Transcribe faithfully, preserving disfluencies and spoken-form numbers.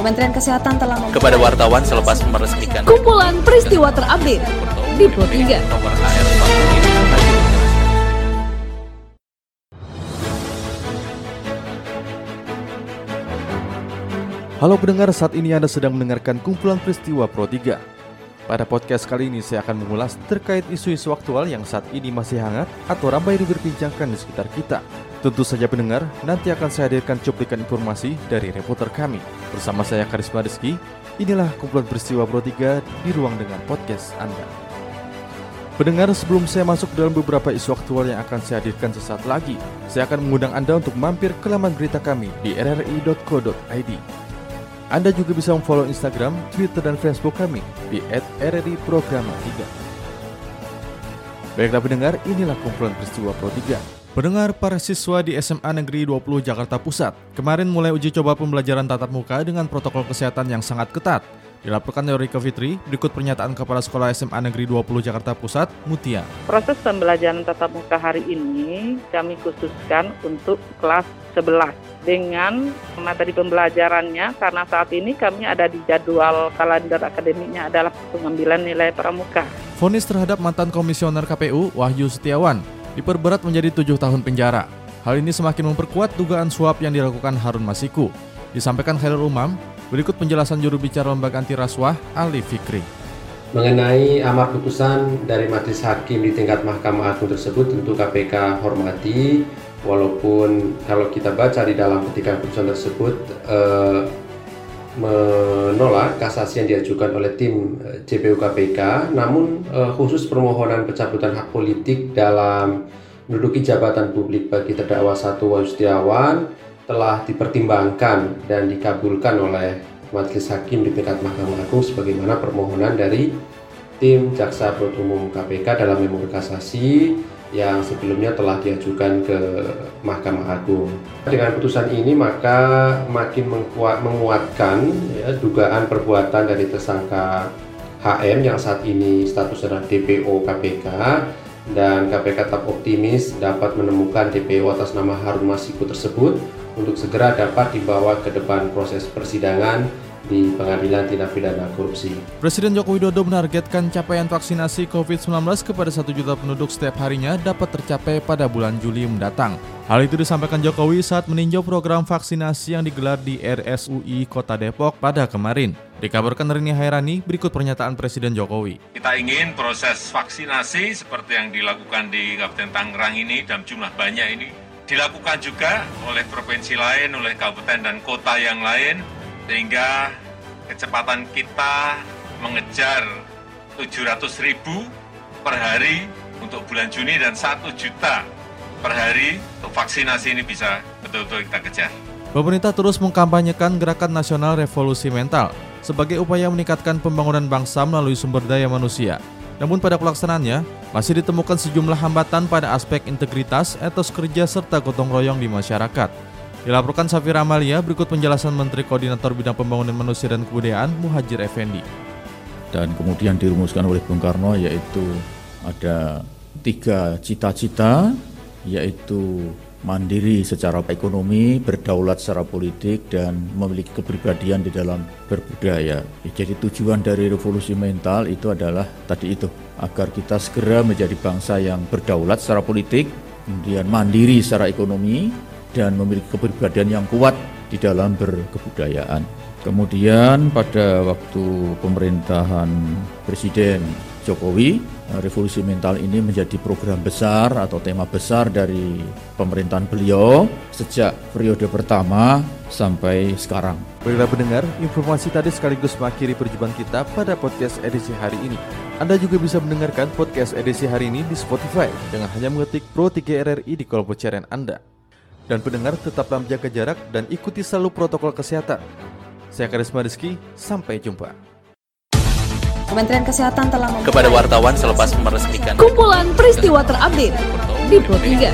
Kementerian Kesehatan telah mem- kepada wartawan selepas meresmikan kumpulan peristiwa terupdate di Pro tiga. Halo pendengar, saat ini Anda sedang mendengarkan kumpulan peristiwa Pro tiga. Pada podcast kali ini saya akan mengulas terkait isu-isu aktual yang saat ini masih hangat atau ramai diperbincangkan di sekitar kita. Tentu saja pendengar, nanti akan saya hadirkan cuplikan informasi dari reporter kami. Bersama saya Karisma Reski, inilah kumpulan peristiwa Pro tiga di ruang dengar podcast Anda. Pendengar, sebelum saya masuk dalam beberapa isu aktual yang akan saya hadirkan sesaat lagi, saya akan mengundang Anda untuk mampir ke laman berita kami di r r i dot co dot i d. Anda juga bisa memfollow Instagram, Twitter, dan Facebook kami di at r r i programa tiga. Baiklah pendengar, inilah kumpulan peristiwa Pro tiga. Pendengar, para siswa di S M A Negeri dua puluh Jakarta Pusat kemarin mulai uji coba pembelajaran tatap muka dengan protokol kesehatan yang sangat ketat. Dilaporkan Yurika Fitri, berikut pernyataan Kepala Sekolah S M A Negeri dua puluh Jakarta Pusat, Mutia. Proses pembelajaran tatap muka hari ini kami khususkan untuk kelas sebelas dengan materi pembelajarannya, karena saat ini kami ada di jadwal kalender akademiknya adalah pengambilan nilai pramuka. Vonis terhadap mantan komisioner K P U Wahyu Setiawan diperberat menjadi tujuh tahun penjara. Hal ini semakin memperkuat dugaan suap yang dilakukan Harun Masiku. Disampaikan Khairul Umam. Berikut penjelasan juru bicara Lembaga Anti Rasuah, Ali Fikri. Mengenai amar putusan dari majelis hakim di tingkat Mahkamah Agung tersebut, tentu K P K hormati, walaupun kalau kita baca di dalam petikan putusan tersebut eh, menolak kasasi yang diajukan oleh tim J P U K P K, namun eh, khusus permohonan pencabutan hak politik dalam menduduki jabatan publik bagi terdakwa satu Wahyu Setiawan telah dipertimbangkan dan dikabulkan oleh Majelis Hakim di tingkat Mahkamah Agung sebagaimana permohonan dari tim Jaksa Penuntut Umum K P K dalam memori kasasi yang sebelumnya telah diajukan ke Mahkamah Agung. Dengan putusan ini maka makin mengkuat, menguatkan ya, dugaan perbuatan dari tersangka H M yang saat ini statusnya adalah D P O K P K. Dan K P K tetap optimis dapat menemukan D P O atas nama Harun Masiku tersebut untuk segera dapat dibawa ke depan proses persidangan di Pengadilan Tindak Pidana Korupsi. Presiden Joko Widodo menargetkan capaian vaksinasi covid sembilan belas kepada satu juta penduduk setiap harinya dapat tercapai pada bulan Juli mendatang. Hal itu disampaikan Jokowi saat meninjau program vaksinasi yang digelar di R S U I Kota Depok pada kemarin. Dikabarkan Rini Hairani, berikut pernyataan Presiden Jokowi. Kita ingin proses vaksinasi seperti yang dilakukan di Kabupaten Tangerang ini dalam jumlah banyak ini dilakukan juga oleh provinsi lain, oleh kabupaten dan kota yang lain, sehingga kecepatan kita mengejar tujuh ratus ribu per hari untuk bulan Juni dan satu juta per hari untuk vaksinasi ini bisa betul-betul kita kejar. Pemerintah terus mengkampanyekan Gerakan Nasional Revolusi Mental sebagai upaya meningkatkan pembangunan bangsa melalui sumber daya manusia. Namun pada pelaksanaannya, masih ditemukan sejumlah hambatan pada aspek integritas, etos kerja, serta gotong royong di masyarakat. Dilaporkan Safir Amalia, berikut penjelasan Menteri Koordinator Bidang Pembangunan Manusia dan Kebudayaan, Muhajir Effendi. Dan kemudian dirumuskan oleh Bung Karno, yaitu ada tiga cita-cita, yaitu mandiri secara ekonomi, berdaulat secara politik, dan memiliki kepribadian di dalam berbudaya. Jadi tujuan dari revolusi mental itu adalah tadi itu, agar kita segera menjadi bangsa yang berdaulat secara politik, kemudian mandiri secara ekonomi, dan memiliki kepribadian yang kuat di dalam berkebudayaan. Kemudian pada waktu pemerintahan Presiden Jokowi, revolusi mental ini menjadi program besar atau tema besar dari pemerintahan beliau sejak periode pertama sampai sekarang. Baiklah pendengar, informasi tadi sekaligus mengakhiri perjumpaan kita pada podcast edisi hari ini. Anda juga bisa mendengarkan podcast edisi hari ini di Spotify dengan hanya mengetik Pro tiga R R I di kolom pencarian Anda. Dan pendengar, tetaplah menjaga jarak dan ikuti selalu protokol kesehatan. Saya Karisma Reski, sampai jumpa. Kementerian Kesehatan telah mem- kepada wartawan selepas meresmikan kumpulan peristiwa terupdate di Pro tiga.